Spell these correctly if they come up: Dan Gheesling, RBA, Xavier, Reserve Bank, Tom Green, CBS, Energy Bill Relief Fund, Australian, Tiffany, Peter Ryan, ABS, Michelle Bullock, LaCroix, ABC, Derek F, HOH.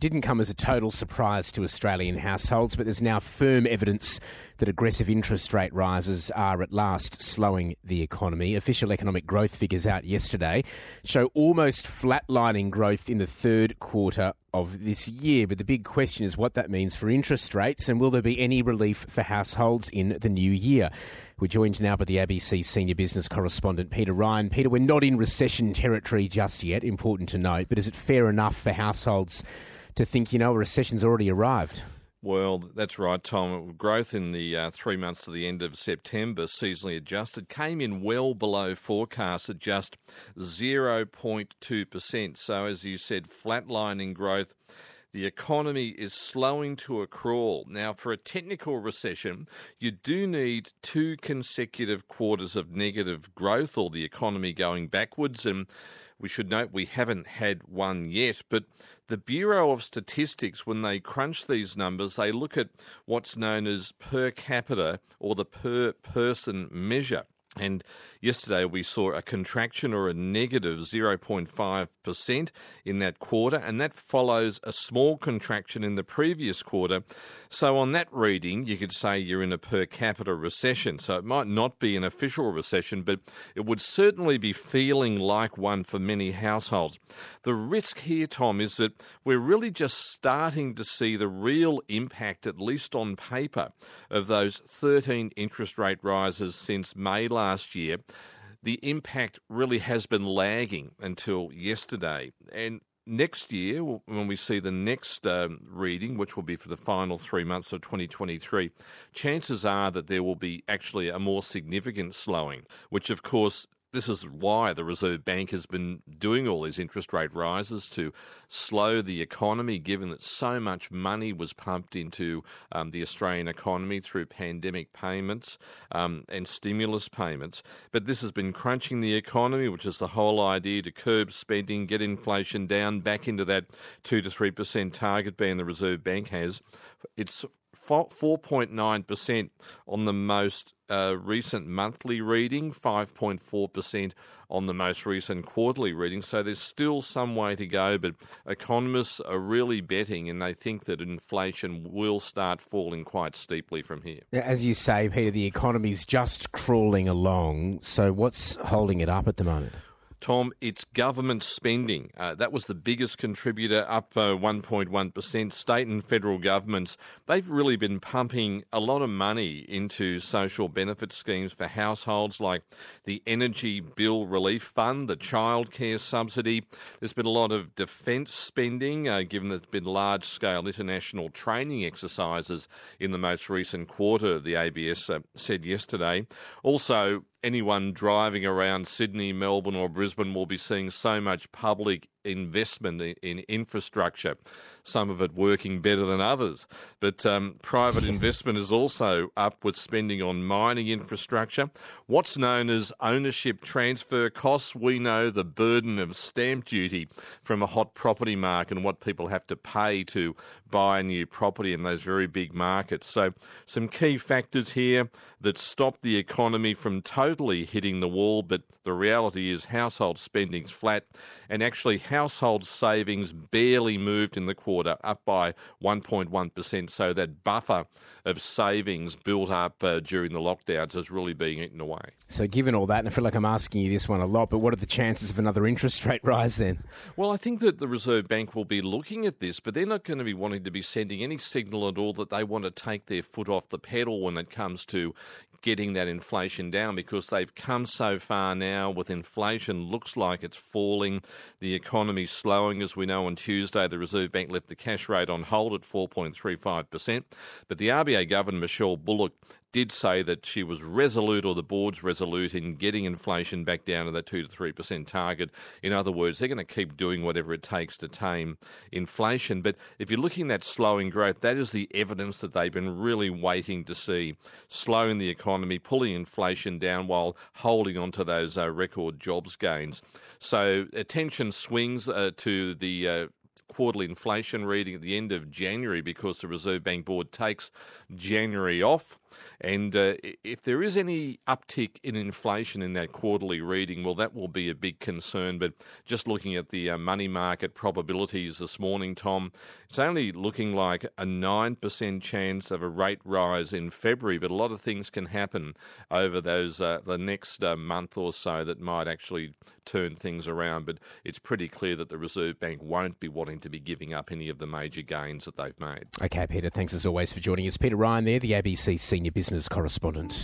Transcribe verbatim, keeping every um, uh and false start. didn't come as a total surprise to Australian households, but there's now firm evidence that aggressive interest rate rises are at last slowing the economy. Official economic growth figures out yesterday show almost flatlining growth in the third quarter of this year. But the big question is what that means for interest rates, and will there be any relief for households in the new year? We're joined now by the A B C senior business correspondent, Peter Ryan. Peter, we're not in recession territory just yet, important to note, but is it fair enough for households to think, you know, a recession's already arrived? Well, that's right, Tom. Growth in the uh, three months to the end of September, seasonally adjusted, came in well below forecast at just zero point two percent. So, as you said, flatlining growth. The economy is slowing to a crawl. Now, for a technical recession, you do need two consecutive quarters of negative growth or the economy going backwards. And we should note we haven't had one yet. But the Bureau of Statistics, when they crunch these numbers, they look at what's known as per capita or the per person measure. And yesterday we saw a contraction or a negative zero point five percent in that quarter, and that follows a small contraction in the previous quarter. So on that reading, you could say you're in a per capita recession. So it might not be an official recession, but it would certainly be feeling like one for many households. The risk here, Tom, is that we're really just starting to see the real impact, at least on paper, of those thirteen interest rate rises since May last last year. The impact really has been lagging until yesterday. And next year, when we see the next um, reading, which will be for the final three months of twenty twenty-three, chances are that there will be actually a more significant slowing, which of course, this is why the Reserve Bank has been doing all these interest rate rises to slow the economy, given that so much money was pumped into um, the Australian economy through pandemic payments um, and stimulus payments. But this has been crunching the economy, which is the whole idea to curb spending, get inflation down, back into that two to three percent target band the Reserve Bank has. It's four point nine percent on the most uh, recent monthly reading, five point four percent on the most recent quarterly reading. So there's still some way to go, but economists are really betting, and they think that inflation will start falling quite steeply from here. As you say, Peter, the economy's just crawling along. So what's holding it up at the moment? Tom, it's government spending. Uh, that was the biggest contributor, up uh, one point one percent. State and federal governments, they've really been pumping a lot of money into social benefit schemes for households like the Energy Bill Relief Fund, the childcare subsidy. There's been a lot of defence spending, uh, given there's been large-scale international training exercises in the most recent quarter, the A B S uh, said yesterday. Also, anyone driving around Sydney, Melbourne or Brisbane will be seeing so much public investment in infrastructure, some of it working better than others. But um, private investment is also up with spending on mining infrastructure. What's known as ownership transfer costs, we know the burden of stamp duty from a hot property market and what people have to pay to buy a new property in those very big markets. So some key factors here that stop the economy from totally hitting the wall, but the reality is household spending's flat, and actually household savings barely moved in the quarter, up by one point one percent. So that buffer of savings built up uh, during the lockdowns is really being eaten away. So given all that, and I feel like I'm asking you this one a lot, but what are the chances of another interest rate rise then? Well, I think that the Reserve Bank will be looking at this, but they're not going to be wanting to be sending any signal at all that they want to take their foot off the pedal when it comes to getting that inflation down, because they've come so far now with inflation looks like it's falling, the economy slowing. As we know, on Tuesday, the Reserve Bank left the cash rate on hold at four point three five percent. But the R B A Governor, Michelle Bullock, did say that she was resolute, or the board's resolute, in getting inflation back down to that two to three percent target. In other words, they're going to keep doing whatever it takes to tame inflation. But if you're looking at slowing growth, that is the evidence that they've been really waiting to see, slowing the economy, pulling inflation down while holding on to those uh, record jobs gains. So attention swings uh, to the Uh, quarterly inflation reading at the end of January, because the Reserve Bank board takes January off And uh, if there is any uptick in inflation in that quarterly reading, well, that will be a big concern. But just looking at the uh, money market probabilities this morning, Tom, it's only looking like a nine percent chance of a rate rise in February, but a lot of things can happen over those uh, the next uh, month or so that might actually turn things around. But it's pretty clear that the Reserve Bank won't be wanting to be giving up any of the major gains that they've made. Okay, Peter, thanks as always for joining us. Peter Ryan there, the A B C Senior Business Correspondent.